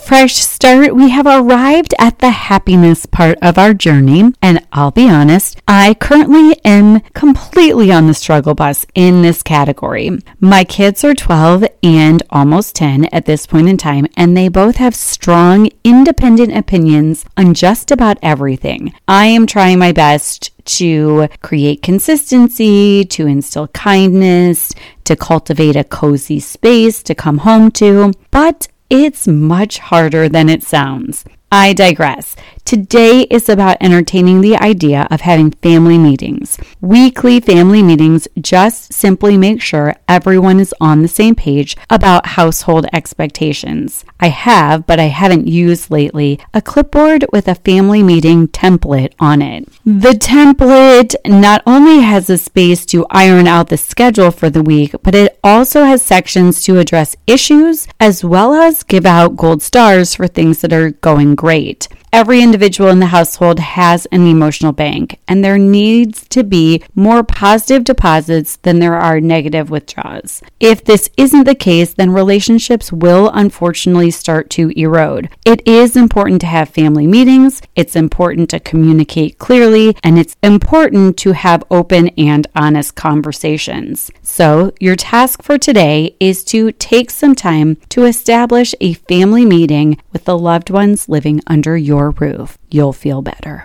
fresh start, we have arrived at the happiness part of our journey. And I'll be honest, I currently am completely on the struggle bus in this category. My kids are 12 and almost 10 at this point in time, and they both have strong, independent opinions on just about everything. I am trying my best to create consistency, to instill kindness, to cultivate a cozy space to come home to, but it's much harder than it sounds. I digress. Today is about entertaining the idea of having family meetings. Weekly family meetings just simply make sure everyone is on the same page about household expectations. I have, but I haven't used lately, a clipboard with a family meeting template on it. The template not only has a space to iron out the schedule for the week, but it also has sections to address issues as well as give out gold stars for things that are going great. Every individual in the household has an emotional bank, and there needs to be more positive deposits than there are negative withdrawals. If this isn't the case, then relationships will unfortunately start to erode. It is important to have family meetings, it's important to communicate clearly, and it's important to have open and honest conversations. So, your task for today is to take some time to establish a family meeting with the loved ones living under your roof. You'll feel better.